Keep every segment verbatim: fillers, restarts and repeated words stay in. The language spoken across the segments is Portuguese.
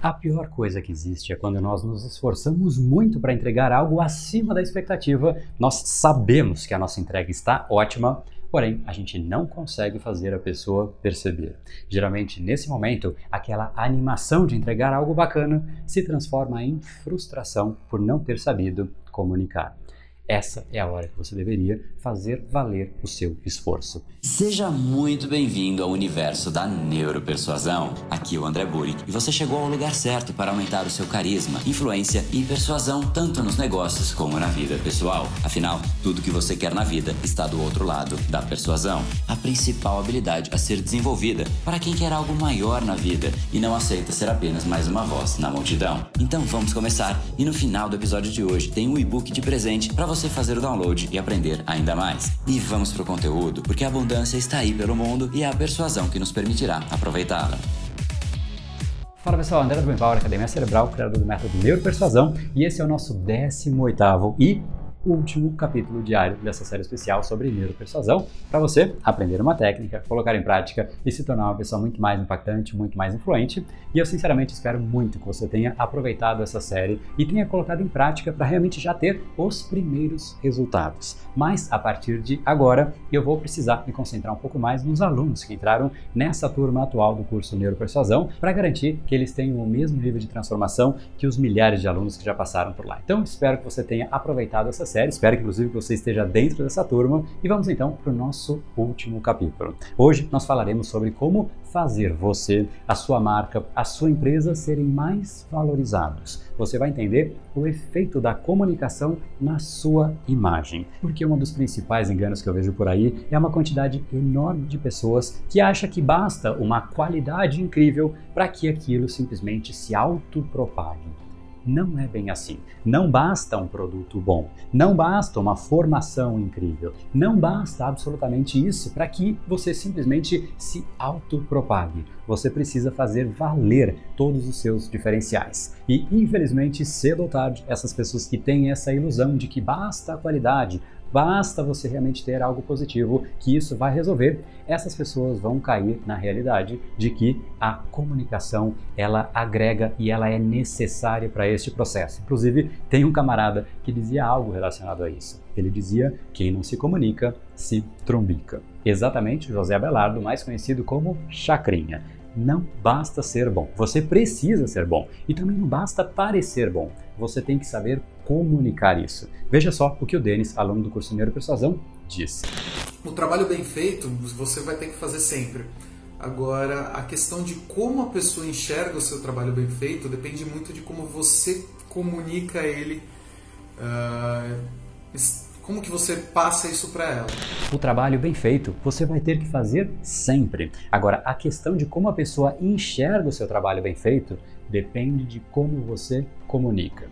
A pior coisa que existe é quando nós nos esforçamos muito para entregar algo acima da expectativa. Nós sabemos que a nossa entrega está ótima, porém a gente não consegue fazer a pessoa perceber. Geralmente, nesse momento, aquela animação de entregar algo bacana se transforma em frustração por não ter sabido comunicar. Essa é a hora que você deveria fazer valer o seu esforço. Seja muito bem-vindo ao universo da neuropersuasão. Aqui é o André Burick e você chegou ao lugar certo para aumentar o seu carisma, influência e persuasão tanto nos negócios como na vida pessoal. Afinal, tudo que você quer na vida está do outro lado da persuasão. A principal habilidade a ser desenvolvida para quem quer algo maior na vida e não aceita ser apenas mais uma voz na multidão. Então vamos começar e no final do episódio de hoje tem um e-book de presente para você você fazer o download e aprender ainda mais. E vamos pro conteúdo, porque a abundância está aí pelo mundo e é a persuasão que nos permitirá aproveitá-la. Fala pessoal, André do Brain Power, Academia Cerebral, criador do método Neuropersuasão, e esse é o nosso décimo oitavo e último capítulo diário dessa série especial sobre neuropersuasão, para você aprender uma técnica, colocar em prática e se tornar uma pessoa muito mais impactante, muito mais influente. E eu sinceramente espero muito que você tenha aproveitado essa série e tenha colocado em prática para realmente já ter os primeiros resultados. Mas a partir de agora eu vou precisar me concentrar um pouco mais nos alunos que entraram nessa turma atual do curso Neuropersuasão, para garantir que eles tenham o mesmo nível de transformação que os milhares de alunos que já passaram por lá. Então espero que você tenha aproveitado essa série, espero que inclusive que você esteja dentro dessa turma, e vamos então para o nosso último capítulo. Hoje nós falaremos sobre como fazer você, a sua marca, a sua empresa serem mais valorizados. Você vai entender o efeito da comunicação na sua imagem, porque um dos principais enganos que eu vejo por aí é uma quantidade enorme de pessoas que acha que basta uma qualidade incrível para que aquilo simplesmente se autopropague. Não é bem assim. Não basta um produto bom, não basta uma formação incrível, não basta absolutamente isso para que você simplesmente se autopropague. Você precisa fazer valer todos os seus diferenciais. E infelizmente, cedo ou tarde, essas pessoas que têm essa ilusão de que basta a qualidade, basta você realmente ter algo positivo, que isso vai resolver, essas pessoas vão cair na realidade de que a comunicação, ela agrega e ela é necessária para este processo. Inclusive, tem um camarada que dizia algo relacionado a isso. Ele dizia: quem não se comunica, se trombica. Exatamente, José Abelardo, mais conhecido como Chacrinha. Não basta ser bom, você precisa ser bom. E também não basta parecer bom, você tem que saber comunicar isso. Veja só o que o Denis, aluno do curso Neuropersuasão, disse. O trabalho bem feito você vai ter que fazer sempre. Agora, a questão de como a pessoa enxerga o seu trabalho bem feito depende muito de como você comunica ele, uh, como que você passa isso para ela. O trabalho bem feito você vai ter que fazer sempre. Agora, a questão de como a pessoa enxerga o seu trabalho bem feito depende de como você comunica.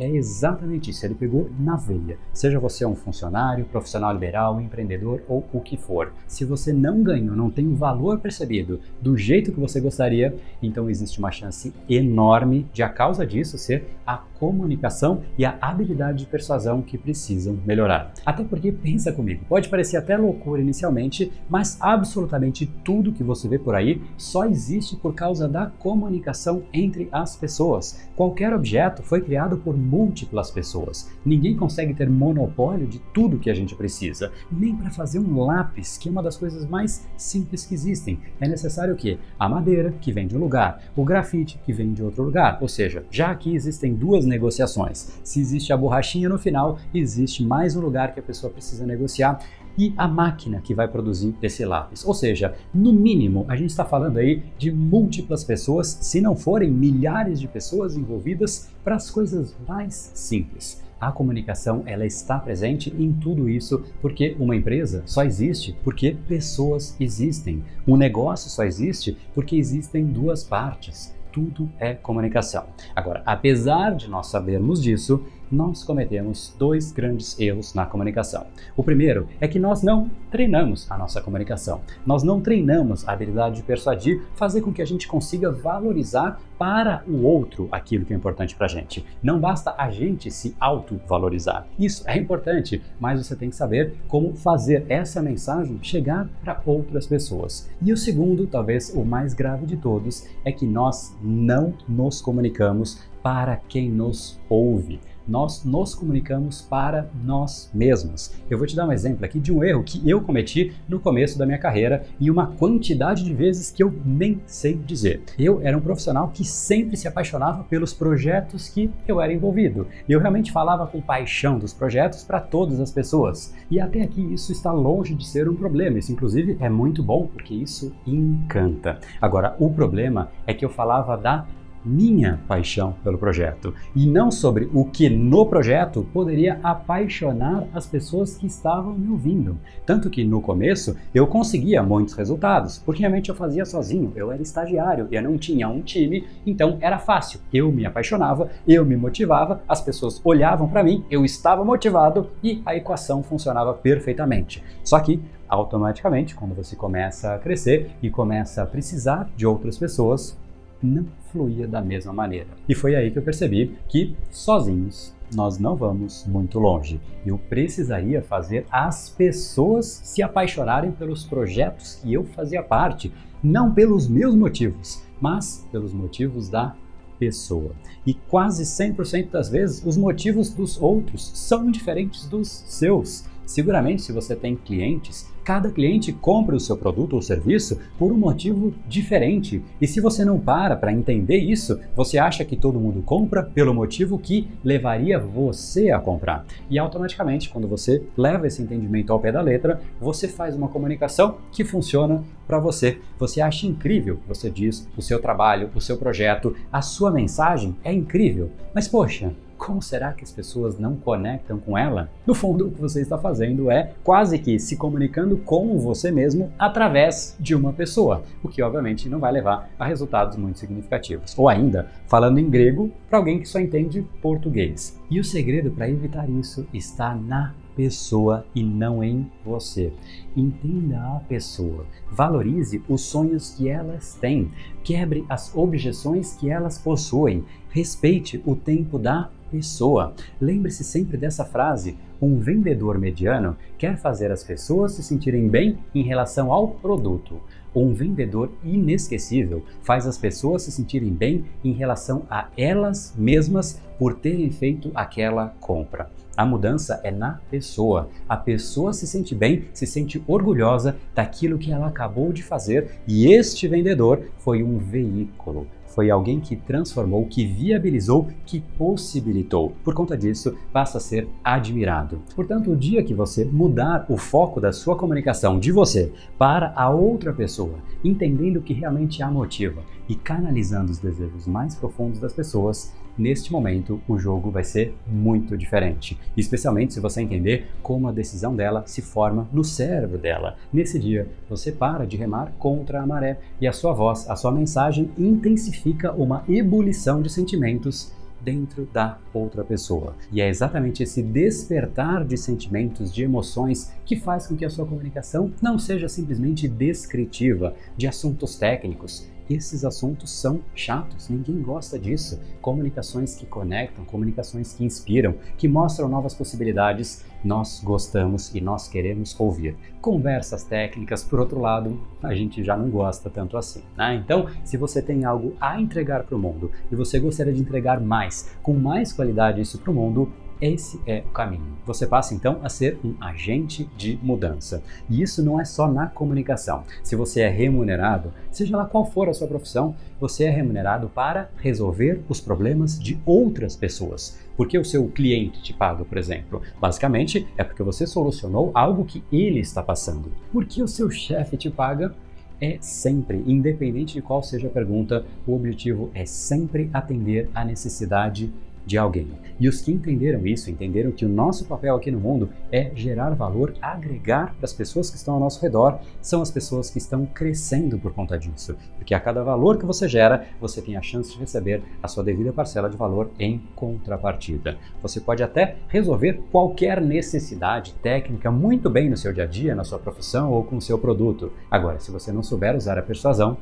É exatamente isso, ele pegou na veia. Seja você um funcionário, profissional liberal, empreendedor ou o que for. Se você não ganhou, não tem o valor percebido do jeito que você gostaria, então existe uma chance enorme de a causa disso ser a comunicação e a habilidade de persuasão que precisam melhorar. Até porque, pensa comigo, pode parecer até loucura inicialmente, mas absolutamente tudo que você vê por aí só existe por causa da comunicação entre as pessoas. Qualquer objeto foi criado por múltiplas pessoas. Ninguém consegue ter monopólio de tudo que a gente precisa, nem para fazer um lápis, que é uma das coisas mais simples que existem. É necessário o quê? A madeira, que vem de um lugar, o grafite, que vem de outro lugar. Ou seja, já aqui existem duas negociações. Se existe a borrachinha no final, existe mais um lugar que a pessoa precisa negociar, e a máquina que vai produzir esse lápis. Ou seja, no mínimo, a gente está falando aí de múltiplas pessoas, se não forem milhares de pessoas envolvidas para as coisas mais simples. A comunicação, ela está presente em tudo isso, porque uma empresa só existe porque pessoas existem. Um negócio só existe porque existem duas partes. Tudo é comunicação. Agora, apesar de nós sabermos disso, nós cometemos dois grandes erros na comunicação. O primeiro é que nós não treinamos a nossa comunicação. Nós não treinamos a habilidade de persuadir, fazer com que a gente consiga valorizar para o outro aquilo que é importante para a gente. Não basta a gente se autovalorizar. Isso é importante, mas você tem que saber como fazer essa mensagem chegar para outras pessoas. E o segundo, talvez o mais grave de todos, é que nós não nos comunicamos para quem nos ouve. Nós nos comunicamos para nós mesmos. Eu vou te dar um exemplo aqui de um erro que eu cometi no começo da minha carreira e uma quantidade de vezes que eu nem sei dizer. Eu era um profissional que sempre se apaixonava pelos projetos que eu era envolvido. Eu realmente falava com paixão dos projetos para todas as pessoas. E até aqui isso está longe de ser um problema. Isso, inclusive, é muito bom porque isso encanta. Agora, o problema é que eu falava da minha paixão pelo projeto e não sobre o que no projeto poderia apaixonar as pessoas que estavam me ouvindo. Tanto que no começo eu conseguia muitos resultados, porque realmente eu fazia sozinho, eu era estagiário, eu não tinha um time, então era fácil. Eu me apaixonava, eu me motivava, as pessoas olhavam para mim, eu estava motivado e a equação funcionava perfeitamente. Só que automaticamente, quando você começa a crescer e começa a precisar de outras pessoas, não fluía da mesma maneira. E foi aí que eu percebi que sozinhos nós não vamos muito longe. Eu precisaria fazer as pessoas se apaixonarem pelos projetos que eu fazia parte, não pelos meus motivos, mas pelos motivos da pessoa. E quase cem por cento das vezes os motivos dos outros são diferentes dos seus. Seguramente, se você tem clientes, cada cliente compra o seu produto ou serviço por um motivo diferente. E se você não para para entender isso, você acha que todo mundo compra pelo motivo que levaria você a comprar. E automaticamente, quando você leva esse entendimento ao pé da letra, você faz uma comunicação que funciona para você. Você acha incrível, você diz, o seu trabalho, o seu projeto, a sua mensagem é incrível. Mas poxa, como será que as pessoas não conectam com ela? No fundo, o que você está fazendo é quase que se comunicando com você mesmo através de uma pessoa, o que obviamente não vai levar a resultados muito significativos. Ou ainda, falando em grego para alguém que só entende português. E o segredo para evitar isso está na pessoa e não em você. Entenda a pessoa, valorize os sonhos que elas têm, quebre as objeções que elas possuem, respeite o tempo da pessoa. Lembre-se sempre dessa frase: um vendedor mediano quer fazer as pessoas se sentirem bem em relação ao produto. Um vendedor inesquecível faz as pessoas se sentirem bem em relação a elas mesmas por terem feito aquela compra. A mudança é na pessoa. A pessoa se sente bem, se sente orgulhosa daquilo que ela acabou de fazer, e este vendedor foi um veículo. Foi alguém que transformou, que viabilizou, que possibilitou. Por conta disso, passa a ser admirado. Portanto, o dia que você mudar o foco da sua comunicação de você para a outra pessoa, entendendo o que realmente a motiva e canalizando os desejos mais profundos das pessoas, neste momento o jogo vai ser muito diferente, especialmente se você entender como a decisão dela se forma no cérebro dela. Nesse dia, você para de remar contra a maré e a sua voz, a sua mensagem intensifica uma ebulição de sentimentos dentro da outra pessoa. E é exatamente esse despertar de sentimentos, de emoções, que faz com que a sua comunicação não seja simplesmente descritiva de assuntos técnicos. Esses assuntos são chatos, ninguém gosta disso. Comunicações que conectam, comunicações que inspiram, que mostram novas possibilidades, nós gostamos e nós queremos ouvir. Conversas técnicas, por outro lado, a gente já não gosta tanto assim, né? Então, se você tem algo a entregar para o mundo e você gostaria de entregar mais, com mais qualidade isso para o mundo, esse é o caminho. Você passa então a ser um agente de mudança. E isso não é só na comunicação. Se você é remunerado, seja lá qual for a sua profissão, você é remunerado para resolver os problemas de outras pessoas. Por que o seu cliente te paga, por exemplo? Basicamente, é porque você solucionou algo que ele está passando. Por que o seu chefe te paga? É sempre, independente de qual seja a pergunta, o objetivo é sempre atender a necessidade de alguém. E os que entenderam isso, entenderam que o nosso papel aqui no mundo é gerar valor, agregar para as pessoas que estão ao nosso redor, são as pessoas que estão crescendo por conta disso. Porque a cada valor que você gera, você tem a chance de receber a sua devida parcela de valor em contrapartida. Você pode até resolver qualquer necessidade técnica muito bem no seu dia a dia, na sua profissão ou com o seu produto. Agora, se você não souber usar a persuasão,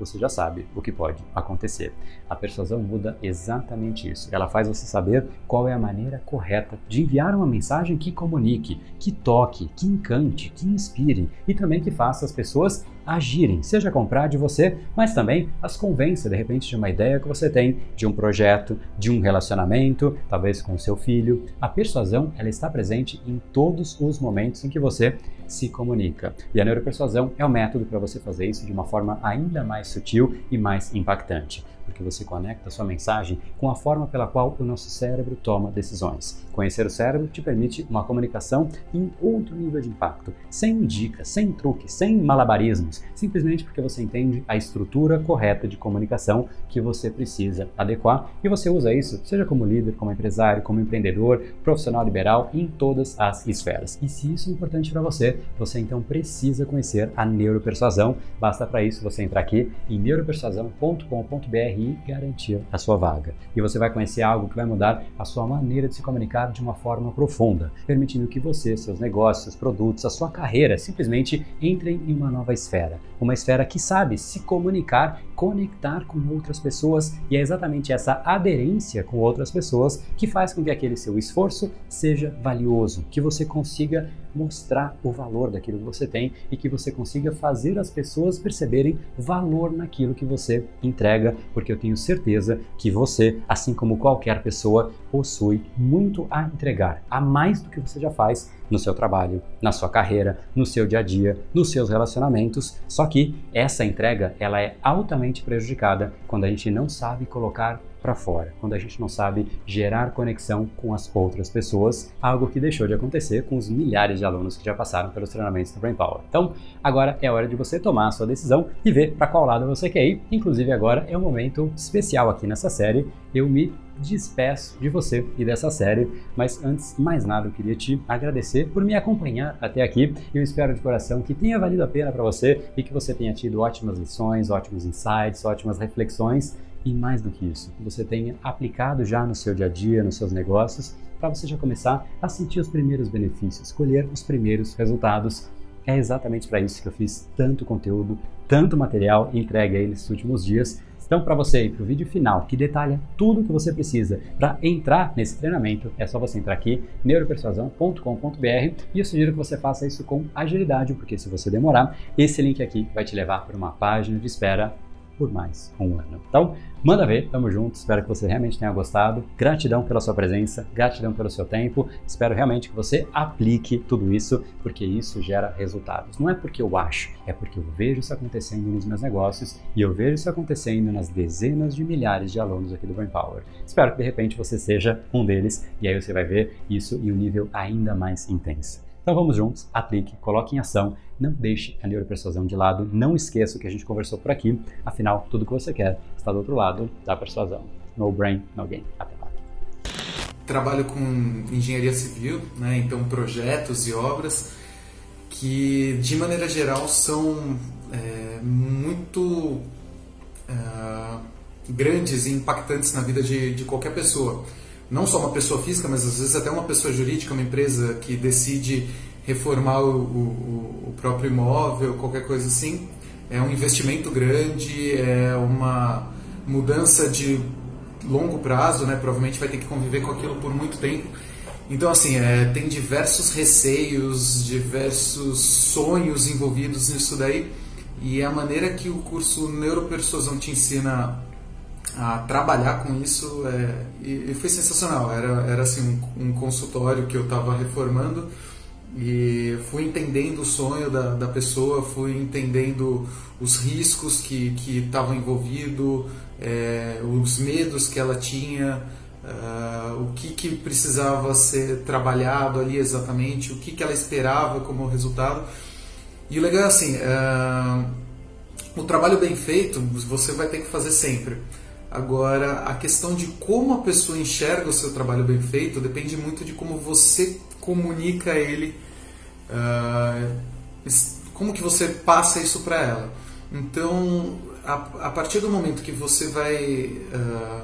você já sabe o que pode acontecer. A persuasão muda exatamente isso. Ela faz você saber qual é a maneira correta de enviar uma mensagem que comunique, que toque, que encante, que inspire e também que faça as pessoas agirem, seja comprar de você, mas também as convença de repente de uma ideia que você tem, de um projeto, de um relacionamento, talvez com o seu filho. A persuasão, ela está presente em todos os momentos em que você se comunica. E a neuropersuasão é o método para você fazer isso de uma forma ainda mais sutil e mais impactante, porque você conecta a sua mensagem com a forma pela qual o nosso cérebro toma decisões. Conhecer o cérebro te permite uma comunicação em outro nível de impacto, sem dicas, sem truques, sem malabarismos, simplesmente porque você entende a estrutura correta de comunicação que você precisa adequar e você usa isso, seja como líder, como empresário, como empreendedor, profissional liberal, em todas as esferas. E se isso é importante para você, você então precisa conhecer a neuropersuasão. Basta para isso você entrar aqui em neuropersuasão ponto com ponto br e garantir a sua vaga. E você vai conhecer algo que vai mudar a sua maneira de se comunicar de uma forma profunda, permitindo que você, seus negócios, seus produtos, a sua carreira, simplesmente entrem em uma nova esfera. Uma esfera que sabe se comunicar, conectar com outras pessoas, e é exatamente essa aderência com outras pessoas que faz com que aquele seu esforço seja valioso, que você consiga mostrar o valor daquilo que você tem e que você consiga fazer as pessoas perceberem valor naquilo que você entrega, porque eu tenho certeza que você, assim como qualquer pessoa, possui muito a entregar, a mais do que você já faz no seu trabalho, na sua carreira, no seu dia a dia, nos seus relacionamentos. Só que essa entrega, ela é altamente prejudicada quando a gente não sabe colocar para fora, quando a gente não sabe gerar conexão com as outras pessoas, algo que deixou de acontecer com os milhares de alunos que já passaram pelos treinamentos do Brain Power. Então, agora é hora de você tomar a sua decisão e ver para qual lado você quer ir. Inclusive, agora é um momento especial aqui nessa série. Eu me despeço de você e dessa série, mas antes de mais nada eu queria te agradecer por me acompanhar até aqui. Eu espero de coração que tenha valido a pena para você e que você tenha tido ótimas lições, ótimos insights, ótimas reflexões e, mais do que isso, que você tenha aplicado já no seu dia a dia, nos seus negócios, para você já começar a sentir os primeiros benefícios, colher os primeiros resultados. É exatamente para isso que eu fiz tanto conteúdo, tanto material entregue aí nesses últimos dias. Então, para você ir para o vídeo final, que detalha tudo o que você precisa para entrar nesse treinamento, é só você entrar aqui, neuropersuasão ponto com ponto br, e eu sugiro que você faça isso com agilidade, porque se você demorar, esse link aqui vai te levar para uma página de espera por mais um ano. Então, manda ver, tamo junto, espero que você realmente tenha gostado. Gratidão pela sua presença, gratidão pelo seu tempo. Espero realmente que você aplique tudo isso, porque isso gera resultados. Não é porque eu acho, é porque eu vejo isso acontecendo nos meus negócios e eu vejo isso acontecendo nas dezenas de milhares de alunos aqui do Brain Power. Espero que de repente você seja um deles e aí você vai ver isso em um nível ainda mais intenso. Então vamos juntos, aplique, coloque em ação, não deixe a neuropersuasão de lado, não esqueça o que a gente conversou por aqui, afinal, tudo que você quer está do outro lado da persuasão. No brain, no game. Até lá. Trabalho com engenharia civil, né? Então projetos e obras que, de maneira geral, são é, muito é, grandes e impactantes na vida de, de qualquer pessoa. Não só uma pessoa física, mas às vezes até uma pessoa jurídica, uma empresa que decide reformar o, o, o próprio imóvel, qualquer coisa assim. É um investimento grande, é uma mudança de longo prazo, né? Provavelmente vai ter que conviver com aquilo por muito tempo. Então, assim, é, tem diversos receios, diversos sonhos envolvidos nisso daí. E a maneira que o curso Neuropersuasão te ensina a trabalhar com isso é, e, e foi sensacional. Era, era assim, um, um consultório que eu estava reformando e fui entendendo o sonho da, da pessoa, fui entendendo os riscos que estavam envolvidos, é, os medos que ela tinha, uh, o que, que precisava ser trabalhado ali exatamente, o que, que ela esperava como resultado. E o legal é assim, uh, o trabalho bem feito você vai ter que fazer sempre. Agora, a questão de como a pessoa enxerga o seu trabalho bem feito depende muito de como você comunica ele, uh, como que você passa isso para ela. Então, a, a partir do momento que você vai uh,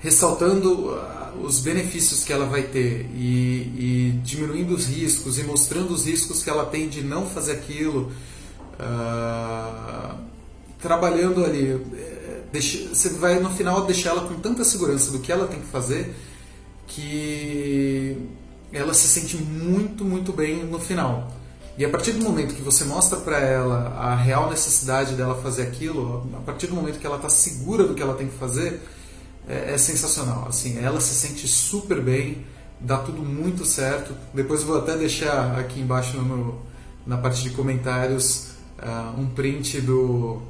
ressaltando os benefícios que ela vai ter e, e diminuindo os riscos e mostrando os riscos que ela tem de não fazer aquilo, uh, trabalhando ali... Deixe, você vai no final deixar ela com tanta segurança do que ela tem que fazer que ela se sente muito, muito bem no final. E a partir do momento que você mostra para ela a real necessidade dela fazer aquilo, a partir do momento que ela está segura do que ela tem que fazer, é, é sensacional. Assim, ela se sente super bem, dá tudo muito certo. Depois vou até deixar aqui embaixo no, na parte de comentários uh, um print do...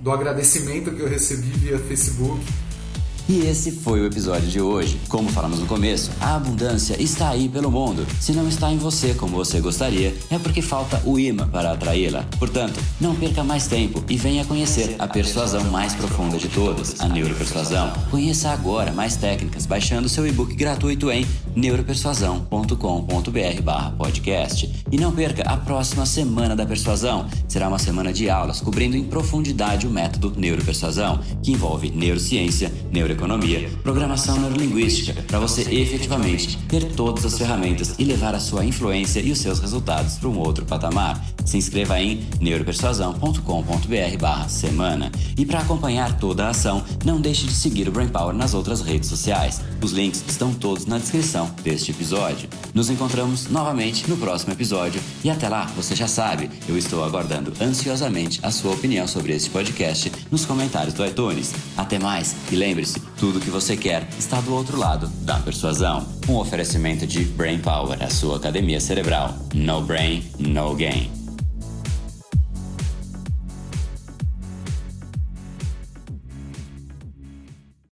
do agradecimento que eu recebi via Facebook. E esse foi o episódio de hoje. Como falamos no começo, a abundância está aí pelo mundo. Se não está em você como você gostaria, é porque falta o imã para atraí-la. Portanto, não perca mais tempo e venha conhecer a persuasão mais profunda de todas, a neuropersuasão. Conheça agora mais técnicas baixando seu e-book gratuito em neuropersuasão ponto com ponto br barra podcast. E não perca a próxima Semana da Persuasão. Será uma semana de aulas cobrindo em profundidade o método neuropersuasão, que envolve neurociência, neuro economia, programação neurolinguística, para você efetivamente ter todas as ferramentas e levar a sua influência e os seus resultados para um outro patamar. Se inscreva em neuropersuasão ponto com ponto br barra semana. E para acompanhar toda a ação, não deixe de seguir o Brain Power nas outras redes sociais. Os links estão todos na descrição deste episódio. Nos encontramos novamente no próximo episódio e até lá, você já sabe, eu estou aguardando ansiosamente a sua opinião sobre este podcast nos comentários do iTunes. Até mais e lembre-se, tudo que você quer está do outro lado da persuasão. Um oferecimento de Brain Power, a sua academia cerebral. No brain, no game.